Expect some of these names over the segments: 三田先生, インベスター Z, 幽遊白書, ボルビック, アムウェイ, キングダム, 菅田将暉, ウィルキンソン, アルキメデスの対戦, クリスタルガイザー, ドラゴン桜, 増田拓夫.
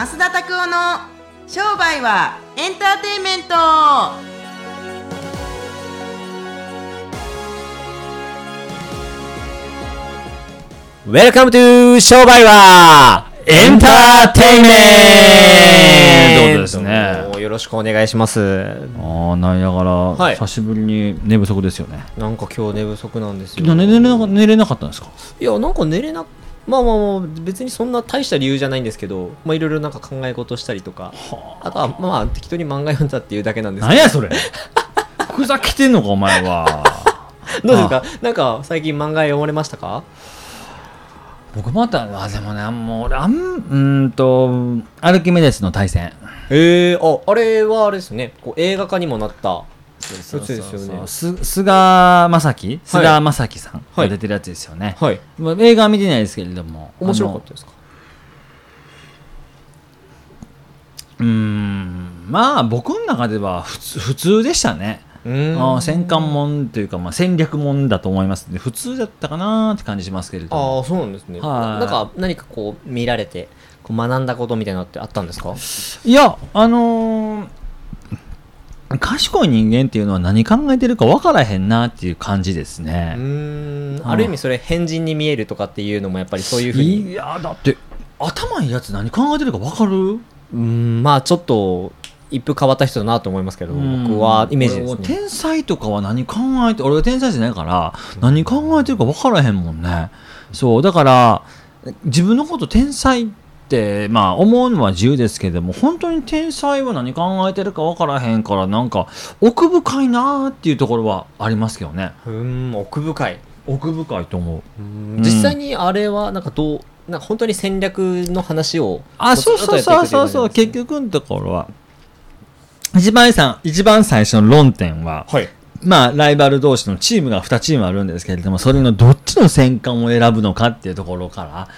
増田拓夫の商売はエンターテインメント。Welcome to 商売はエンターテインメントですね。よろしくお願いします。なんやから、はい、久しぶりに寝不足ですよね。なんか今日寝不足なんですよ。寝れなかったんですか？いやなんか寝れな。まあ別にそんな大した理由じゃないんですけど、まあいろいろなんか考え事したりとか、あとはまあ適当に漫画読んだっていうだけなんですけど。なんやそれ。ふざけてんのかお前は。どうですか？なんか最近漫画読まれましたか？僕またでもねもうアルキメデスの対戦。あれはあれですね。こう映画化にもなった。菅田将暉さんが出てるやつですよね、はい、映画は見てないですけれども面白かったですか？まあ僕の中では普通でしたね。戦艦もんというか、まあ、戦略もんだと思いますので普通だったかなって感じしますけれども。ああそうなんですね。なんか何かこう見られてこう学んだことみたいなのってあったんですか？いや賢い人間っていうのは何考えてるか分からへんなっていう感じですね。ある意味それ変人に見えるとかっていうのもやっぱりそういうふうに。いやだって頭いいやつ何考えてるか分かる？まあちょっと一風変わった人だなと思いますけど僕はイメージですね。天才とかは何考えて俺は天才じゃないから何考えてるか分からへんもんね。そうだから自分のこと天才ってまあ思うのは自由ですけども本当に天才は何考えてるか分からへんからなんか奥深いなっていうところはありますけどね。奥深いと思う。実際にあれはなんかなんか本当に戦略の話をそう結局のところは一番最初の論点は、はい、まあライバル同士のチームが2チームあるんですけれどもそれのどっちの戦艦を選ぶのかっていうところから、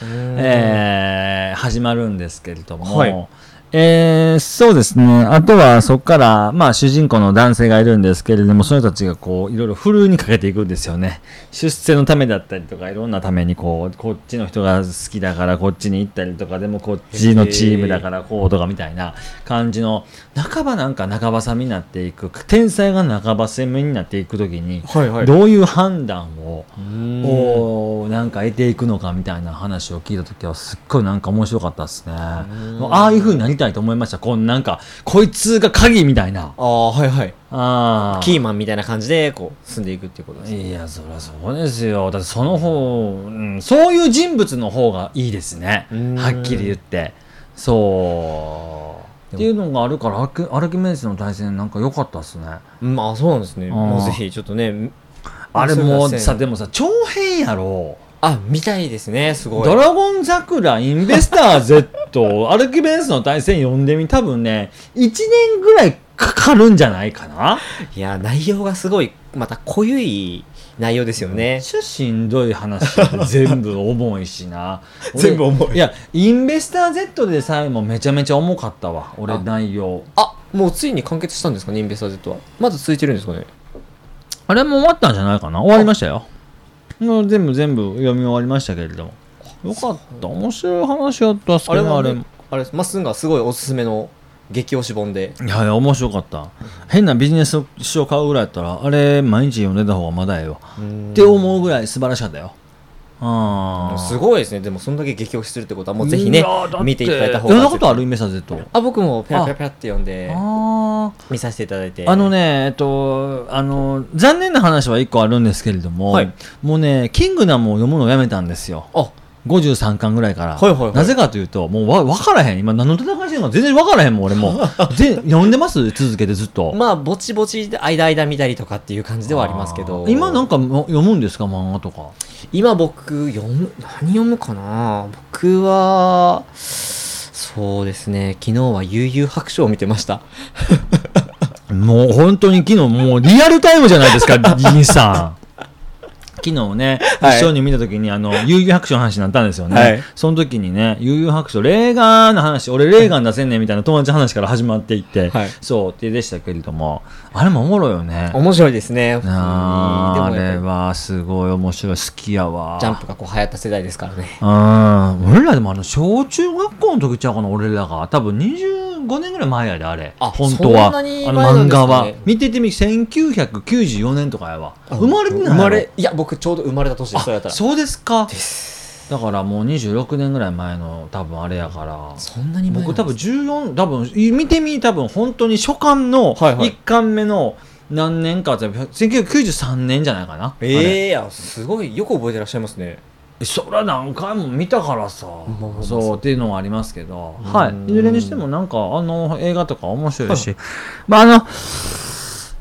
始まるんですけれども、はいそうですね。あとはそこからまあ主人公の男性がいるんですけれどもその人たちがこういろいろふるいにかけていくんですよね。出世のためだったりとかいろんなためにこっちの人が好きだからこっちに行ったりとかでもこっちのチームだからこうとかみたいな感じの半ばなんか半ばさみになっていく天才が半ば攻めになっていくときにどういう判断を、なんか得ていくのかみたいな話を聞いたときはすっごいなんか面白かったですね。ああいう風になりたいと思いました。なんかこいつが鍵みたいなキーマンみたいな感じでこう進んでいくっていうことですね。いやそりゃそうですよ。だってその方、そういう人物の方がいいですね。はっきり言ってそうっていうのがあるからアルキメデスの対戦なんか良かったですね。まあそうなんですね。もうぜひちょっとねあれもさでもさ長編やろ。あ、見たいですね。すごい。ドラゴン桜、インベスター Z、アルキメデスの対戦読んでみ、多分ね、1年ぐらいかかるんじゃないかな。いや、内容がすごい、また濃ゆい内容ですよね。めっちゃしんどい話で全部重いしな。全部重い。いや、インベスター Z でさえもめちゃめちゃ重かったわ。俺、内容。もうついに完結したんですかね、インベスター Z は。まだ続いてるんですかね。あれも終わったんじゃないかな。終わりましたよ。全部読み終わりましたけれどもよかった。面白い話だったっすけど、ね、あれマスンがすごいおすすめの激推し本でいや面白かった。変なビジネス書を買うぐらいだったらあれ毎日読んでた方がまだええわって思うぐらい素晴らしかったよ。すごいですね。でもそんだけ激推しするってことはもうぜひね見ていただいた方が。いろんなことあるイメージだと。僕もペラペラペラって読んで見させていただいて。残念な話は1個あるんですけれども、はい、もうねキングダムを読むのをやめたんですよ。53巻ぐらいから、はいはいはい、なぜかというともう分からへん。今何の戦いしてるのか全然分からへんもん俺も読んでます続けてずっとまあぼちぼち間見たりとかっていう感じではありますけど。今なんか読むんですか漫画とか。今僕何読むかな。僕はそうですね昨日は悠々白書を見てましたもう本当に昨日もうリアルタイムじゃないですか銀さん昨日ね一緒に見た時に幽遊白書の話になったんですよね、はい、その時にね幽遊白書レーガンの話俺レーガン出せんねんみたいな友達の話から始まっていって、はい、そうってでしたけれどもあれもおもろいよね面白いですねあれはすごい面白い好きやわジャンプがこう流行った世代ですからねあ俺らでも小中学校の時ちゃうかな俺らが多分25年ぐらい前やであれ本当は漫画は見ててみ1994年とかやわ生まれてない生まれいや僕ちょうど生まれた年ですそうやったらそうですかですだからもう26年ぐらい前の多分あれやからそんなに前僕多分14多分見てみ多分本当に初巻の1巻目の何年かって1993年じゃないかなええー、やすごいよく覚えてらっしゃいますねそら何回も見たからさ、うん、そうっていうのはありますけど、うん、はいいずれにしてもなんか映画とか面白いし、うん、まあ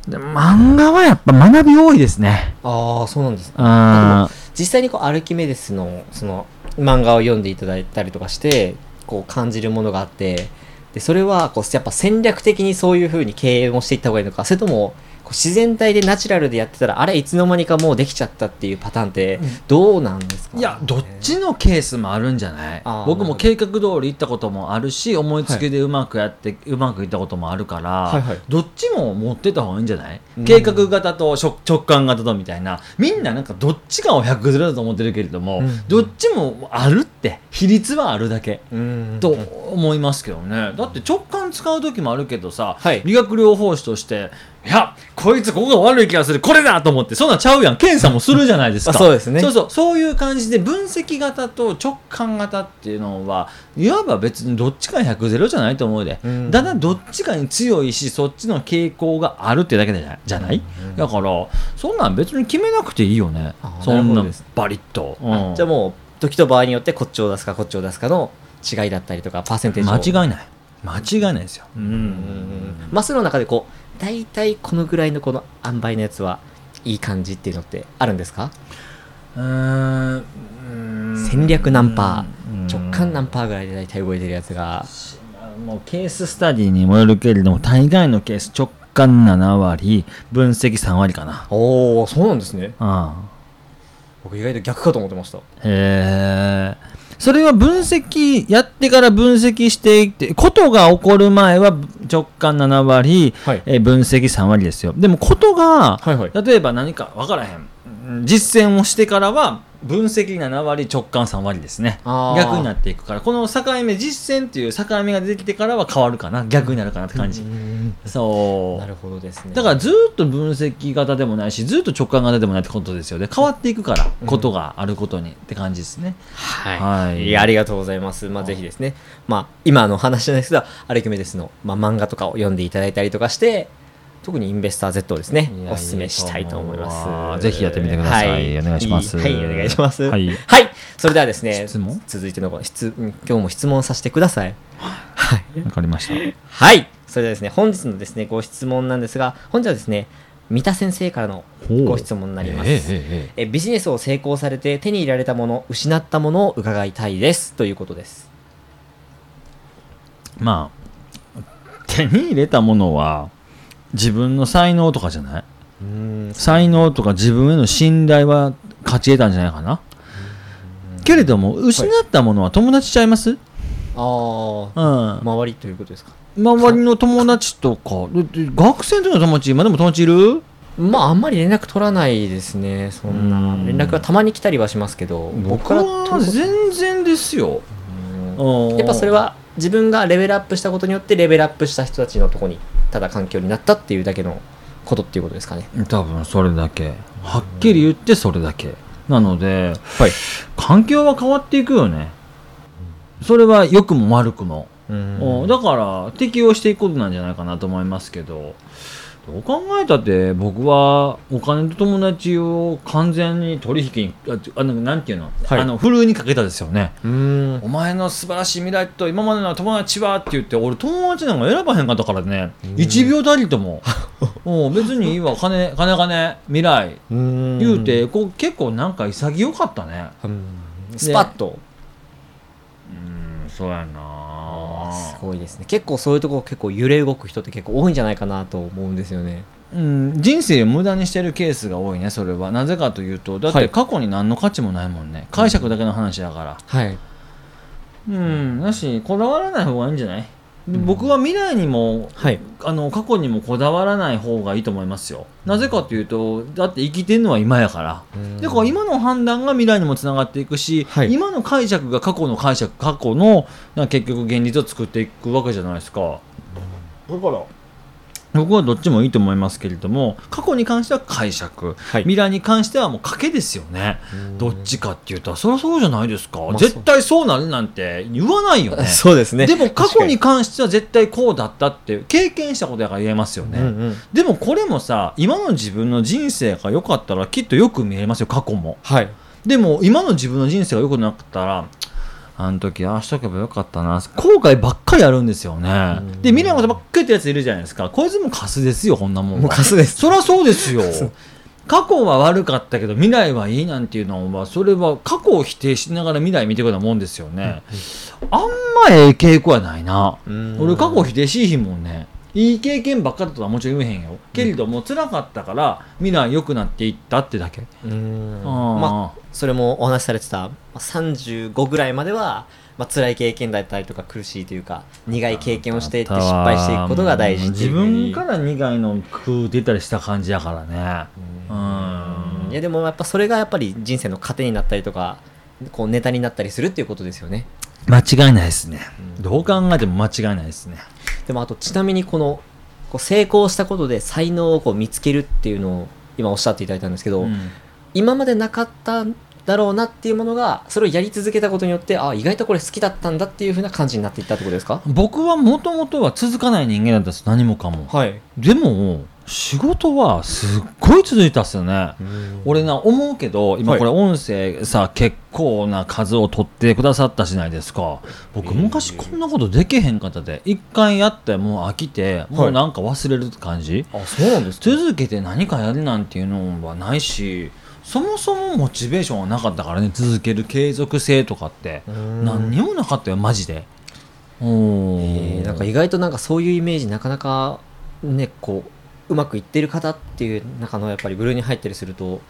漫画はやっぱ学び多いですねああそうなんですねあでも実際にこうアルキメデスのその漫画を読んでいただいたりとかしてこう感じるものがあってでそれはこうやっぱ戦略的にそういう風に経営もしていった方がいいのかそれとも自然体でナチュラルでやってたらあれいつの間にかもうできちゃったっていうパターンってどうなんですか、ね、いやどっちのケースもあるんじゃない僕も計画通りいったこともあるし思いつきでうまくやって、はい、うまくいったこともあるから、はいはい、どっちも持ってた方がいいんじゃない、うん、計画型と直感型とみたいなみんななんかどっちかを100%だと思ってるけれども、うん、どっちもあるって比率はあるだけ、うん、と思いますけどねだって直感使う時もあるけどさ、はい、理学療法士としていやこいつここが悪い気がするこれだと思ってそんなんちゃうやん検査もするじゃないですかそうですねそうそうそういう感じで分析型と直感型っていうのはいわば別にどっちか100ゼロじゃないと思うでただどっちかに強いしそっちの傾向があるってだけじゃないだからそんなん別に決めなくていいよねそんなんバリッと、うん、じゃあもう時と場合によってこっちを出すかこっちを出すかの違いだったりとかパーセンテージ間違いない間違いないですようんうんマスの中でこう大体このぐらいのこの塩梅のやつはいい感じっていうのってあるんですか？戦略何パー、直感何パーぐらいで大体覚えてるやつがもうケーススタディにもよるけれども大概のケース直感7割分析3割かな。おおそうなんですね。ああ僕意外と逆かと思ってました。へえ。それは分析やってから分析していってことが起こる前は直感7割、はい、分析3割ですよ。でもことが、はいはい、例えば何か分からへん実践をしてからは分析7割直感3割ですね。逆になっていくからこの境目実践という境目が出てきてからは変わるかな逆になるかなって感じ。そうなるほどですね。だからずっと分析型でもないしずっと直感型でもないってことですよね。変わっていくから、うん、ことがあることにって感じですね。はい、はい、ありがとうございます。まあ、ぜひですね、まあ、今の話ですけどアルキメデスの、まあ、漫画とかを読んでいただいたりとかして特にインベスター Z をですねおすすめしたいと思います。ぜひやってみてください、はい、お願いします。はい、お願いします。はい、はい、それではですね質問続いての今日も質問させてください。はいわかりました。はい、それではですね本日のですねご質問なんですが本日はですね三田先生からのご質問になります。ビジネスを成功されて手に入れられたもの失ったものを伺いたいですということです。まあ手に入れたものは自分の才能とかじゃない。うーん才能とか自分への信頼は勝ち得たんじゃないかな。けれども失ったものは友達ちゃいます、はい、あ、うん、周りということですか。周りの友達とか学生の時の友達今でも友達いる？まああんまり連絡取らないですね。そんな連絡はたまに来たりはしますけど僕は全然ですよ。うんやっぱそれは自分がレベルアップしたことによってレベルアップした人たちのとこにただ環境になったっていうだけのことっていうことですかね。多分それだけはっきり言ってそれだけなので、はい、環境は変わっていくよね。それは良くも悪くも、うん、だから適応していくことなんじゃないかなと思いますけどどう考えたって僕はお金と友達を完全に取引になんていうの、はい、ふるいにかけたですよね。うーんお前の素晴らしい未来と今までの友達はって言って俺友達なんか選ばへんかったからね1秒たりとももう別にいいわ金未来言うてこう結構なんか潔かったね。うんスパッとそうやな。すごいですね。結構そういうとこ結構揺れ動く人って結構多いんじゃないかなと思うんですよね。うん、人生を無駄にしてるケースが多いね。それはなぜかというと、だって過去に何の価値もないもんね、はい、解釈だけの話だから、はい、うん、だしこだわらない方がいいんじゃない、うん、僕は未来にも、はい、過去にもこだわらない方がいいと思いますよ。なぜかというと、だって生きてるのは今やから、うん、だから今の判断が未来にもつながっていくし、はい、今の解釈が過去の解釈、過去の結局現実を作っていくわけじゃないですか。だから僕はどっちもいいと思いますけれども、過去に関しては解釈、はい、未来に関してはもう賭けですよね。どっちかっていうと、そりゃそうじゃないですか、まあ、絶対そうなるなんて言わないよね。そうですね。でも過去に関しては絶対こうだったって経験したことだから言えますよね、うんうん、でもこれもさ、今の自分の人生が良かったらきっとよく見えますよ、過去も、はい、でも今の自分の人生が良くなかったら、あの時ああしとけばよかったな、後悔ばっかりあるんですよね。で未来のことばっかりってやついるじゃないですか。こいつもカスですよ、こんなもん。もうカスです。そりゃそうですよ。過去は悪かったけど未来はいいなんていうのは、それは過去を否定しながら未来見ていくようなもんですよね、うん、あんまええ傾向はないな。俺過去を否定しいひんもんね。いい経験ばっかりとはもちろん言えへんよ、けれども辛かったから未来良くなっていったってだけ。まあ、それもお話しされてた35ぐらいまでは、まあ、辛い経験だったりとか苦しいというか苦い経験をしていって失敗していくことが大事っていう、自分から苦いの食う出たりした感じやからね。いやでもやっぱそれがやっぱり人生の糧になったりとか、こうネタになったりするっていうことですよね。間違いないですね。どう考えても間違いないですね。でもあと、ちなみにこの成功したことで才能をこう見つけるっていうのを今おっしゃっていただいたんですけど、うん、今までなかっただろうなっていうものが、それをやり続けたことによって、あ、意外とこれ好きだったんだっていう風な感じになっていったってことですか？僕はもともとは続かない人間だったんです、何もかも、はい、でも仕事はすっごい続いたっすよね。俺な思うけど、今これ音声さ、はい、結構な数を取ってくださったじゃないですか。僕昔こんなことできへんかったで、一回やってもう飽きて、もうなんか忘れるって感じ、はい、あ、そうなんですか。続けて何かやるなんていうのはないし、そもそもモチベーションはなかったからね、続ける継続性とかって何にもなかったよ、マジで。なんか意外となんかそういうイメージ、なかなかね、こううまくいってる方っていう中のやっぱりブルーに入ったりすると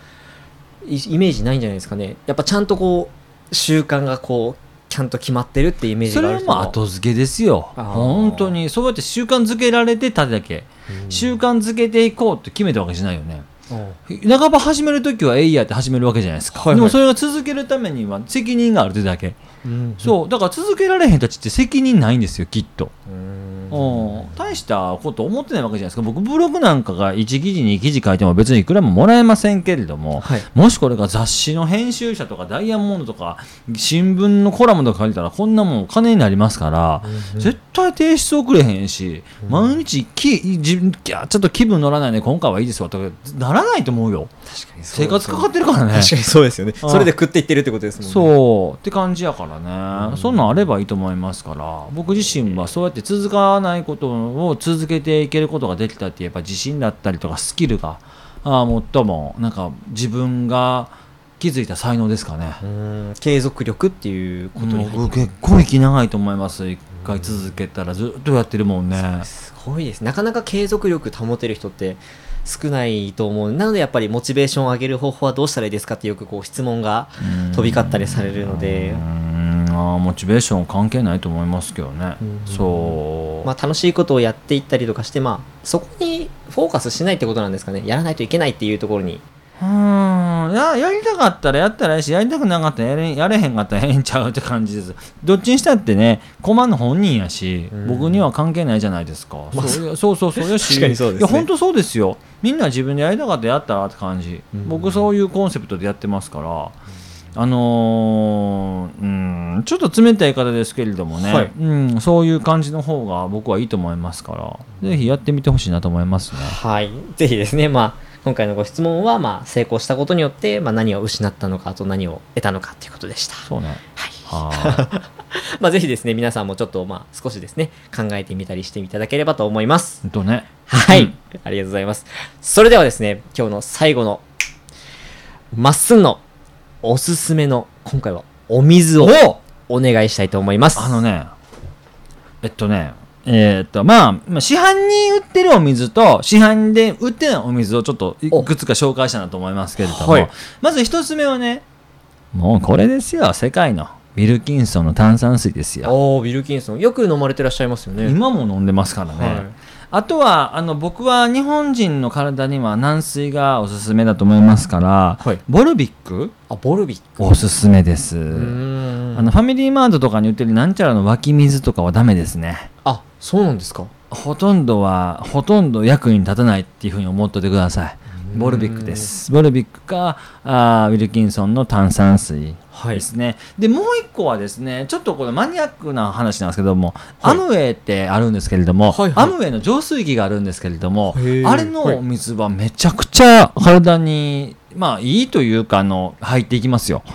イメージないんじゃないですかね。やっぱちゃんとこう習慣がこうちゃんと決まってるっていうイメージがある。それはもう後付けですよ、本当に。そうやって習慣づけられてただけ、習慣づけていこうって決めたわけじゃないよね。半ば始めるときはえいやって始めるわけじゃないですか、はいはい、でもそれが続けるためには責任があるってだけ、うん、そうだから続けられへんたちって責任ないんですよ、きっと。大したこと思ってないわけじゃないですか。僕ブログなんかが1記事2記事書いても別にいくらももらえませんけれども、はい、もしこれが雑誌の編集者とかダイヤモンドとか新聞のコラムとか書いたらこんなもん金になりますから、絶対提出をくれへんし、毎日ちょっと気分乗らないね、今回はいいですわとかならないと思うよ。確かにそうですよね。生活かかってるからね。確かにそうですよね。それで食っていってるってことですもんね。そうって感じやからね、そんなんあればいいと思いますから。僕自身はそうやって続かないことを続けていけることができたって、やっぱ自信だったりとかスキルが最もなんか自分が気づいた才能ですかね。継続力っていうことに、僕結構生き長いと思います。一回続けたらずっとやってるもんね。すごいです。なかなか継続力保てる人って少ないと思う。なのでやっぱりモチベーションを上げる方法はどうしたらいいですかってよくこう質問が飛び交ったりされるので、モチベーション関係ないと思いますけどね、そう、まあ、楽しいことをやっていったりとかして、まあ、そこにフォーカスしないってことなんですかね。やらないといけないっていうところに、やりたかったらやったらいいし、やりたくなかったらやれへんかったらええんちゃうって感じです。どっちにしたってね、困るの本人やし、僕には関係ないじゃないですか、まあ、そうし確かにそうですね。いや本当そうですよ。みんな自分でやりたかったらやったらって感じ、僕そういうコンセプトでやってますから、ちょっと冷たい方ですけれどもね、はい、そういう感じの方が僕はいいと思いますから、ぜひやってみてほしいなと思いますね。はい、ぜひですね、まあ、今回のご質問は、まあ、成功したことによって、まあ、何を失ったのか、あと何を得たのかということでした。そうね、はいまあ、ぜひですね、皆さんもちょっと、まあ、少しですね考えてみたりしていただければと思います。本当ね、はい、ありがとうございます。それではですね、今日の最後のまっすんのおすすめの、今回はお水をお願いしたいと思います。あのね、市販に売ってるお水と市販で売ってないお水をちょっといくつか紹介したなと思いますけれども、はい、まず一つ目はね、もうこれですよ、世界のウィルキンソンの炭酸水ですよ。ウィルキンソンよく飲まれてらっしゃいますよね。今も飲んでますからね、はい、あとは僕は日本人の体には軟水がおすすめだと思いますから、はい、ボルビックおすすめです。ファミリーマートとかに売ってるなんちゃらの湧き水とかはダメですね。あ、そうなんですか。ほとんど役に立たないっていうふうに思っておいてください。ボルビックです。ボルビックかウィルキンソンの炭酸水ですね、はい、でもう一個はですね、ちょっとこのマニアックな話なんですけども、はい、アムウェイってあるんですけれども、はいはい、アムウェイの浄水器があるんですけれども、あれのお水はめちゃくちゃ体に、まあいいというか入っていきますよ。そ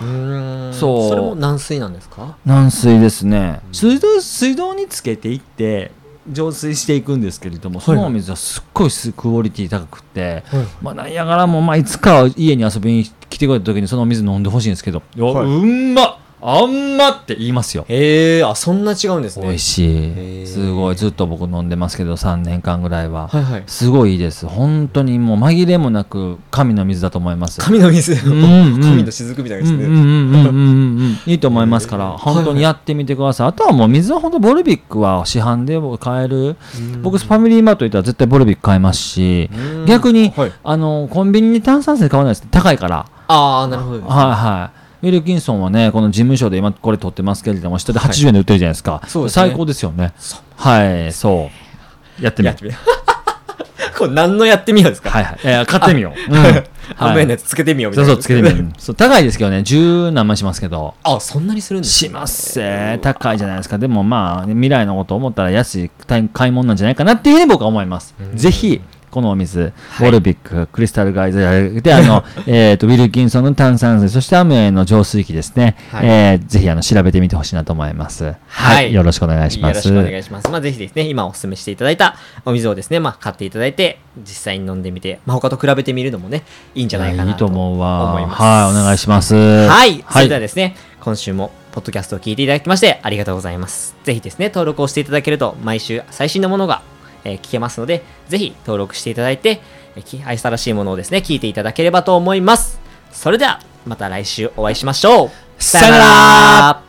う。それも軟水なんですか。軟水ですね。水道につけていって浄水していくんですけれども、そのお水はすっごいクオリティ高くて、はいはい、まあ、なんやがらも、まあ、いつか家に遊びに来てくれた時にそのお水飲んでほしいんですけど、はい、うんまあんまって言いますよ。へえ、あ、そんな違うんですね。美味しい、すごい。ずっと僕飲んでますけど3年間ぐらいは、はいはい、すごいいいです。本当にもう紛れもなく神の水だと思います。神の水、うんうん、神の雫みたいですね。いいと思いますから、本当にやってみてください、はいはい、あとはもう水は本当ボルビックは市販で買える。僕ファミリーマート行ったら絶対ボルビック買えますし、逆に、はい、コンビニに炭酸水買わないです。高いから。ああ、なるほど、はいはい。ウィルキンソンはね、この事務所で今これ撮ってますけれども、下で80円で売ってるじゃないですか、はい、そうですね、最高ですよね。はい、そうやってみようこれ何のやってみようですか。はいはい、買ってみよう、うん、はい、アムウェイのやつつけてみようみたいな。そうそう、つけてみようそう、高いですけどね、10何万しますけど。あ、そんなにするんですか。します、高いじゃないですか。でもまあ未来のことを思ったら安い買い物なんじゃないかなっていうふうに僕は思います。ぜひこのお水、ボルビック、はい、クリスタルガイザーでウィルキンソンの炭酸水、そしてアムウェイの浄水器ですね、はい、ぜひ調べてみてほしいなと思います、はいはい、よろしくお願いします。よろしくお願いします。まあ、ぜひですね、今お勧めしていただいたお水をですね、まあ、買っていただいて実際に飲んでみて、まあ、他と比べてみるのもね、いいんじゃないかなと思います。はい、お願いします。はい、それではですね、はい、今週もポッドキャストを聞いていただきましてありがとうございます。ぜひですね、登録をしていただけると毎週最新のものが聞けますので、ぜひ登録していただいて、愛さらしいものをですね、聞いていただければと思います。それではまた来週お会いしましょう。さよなら。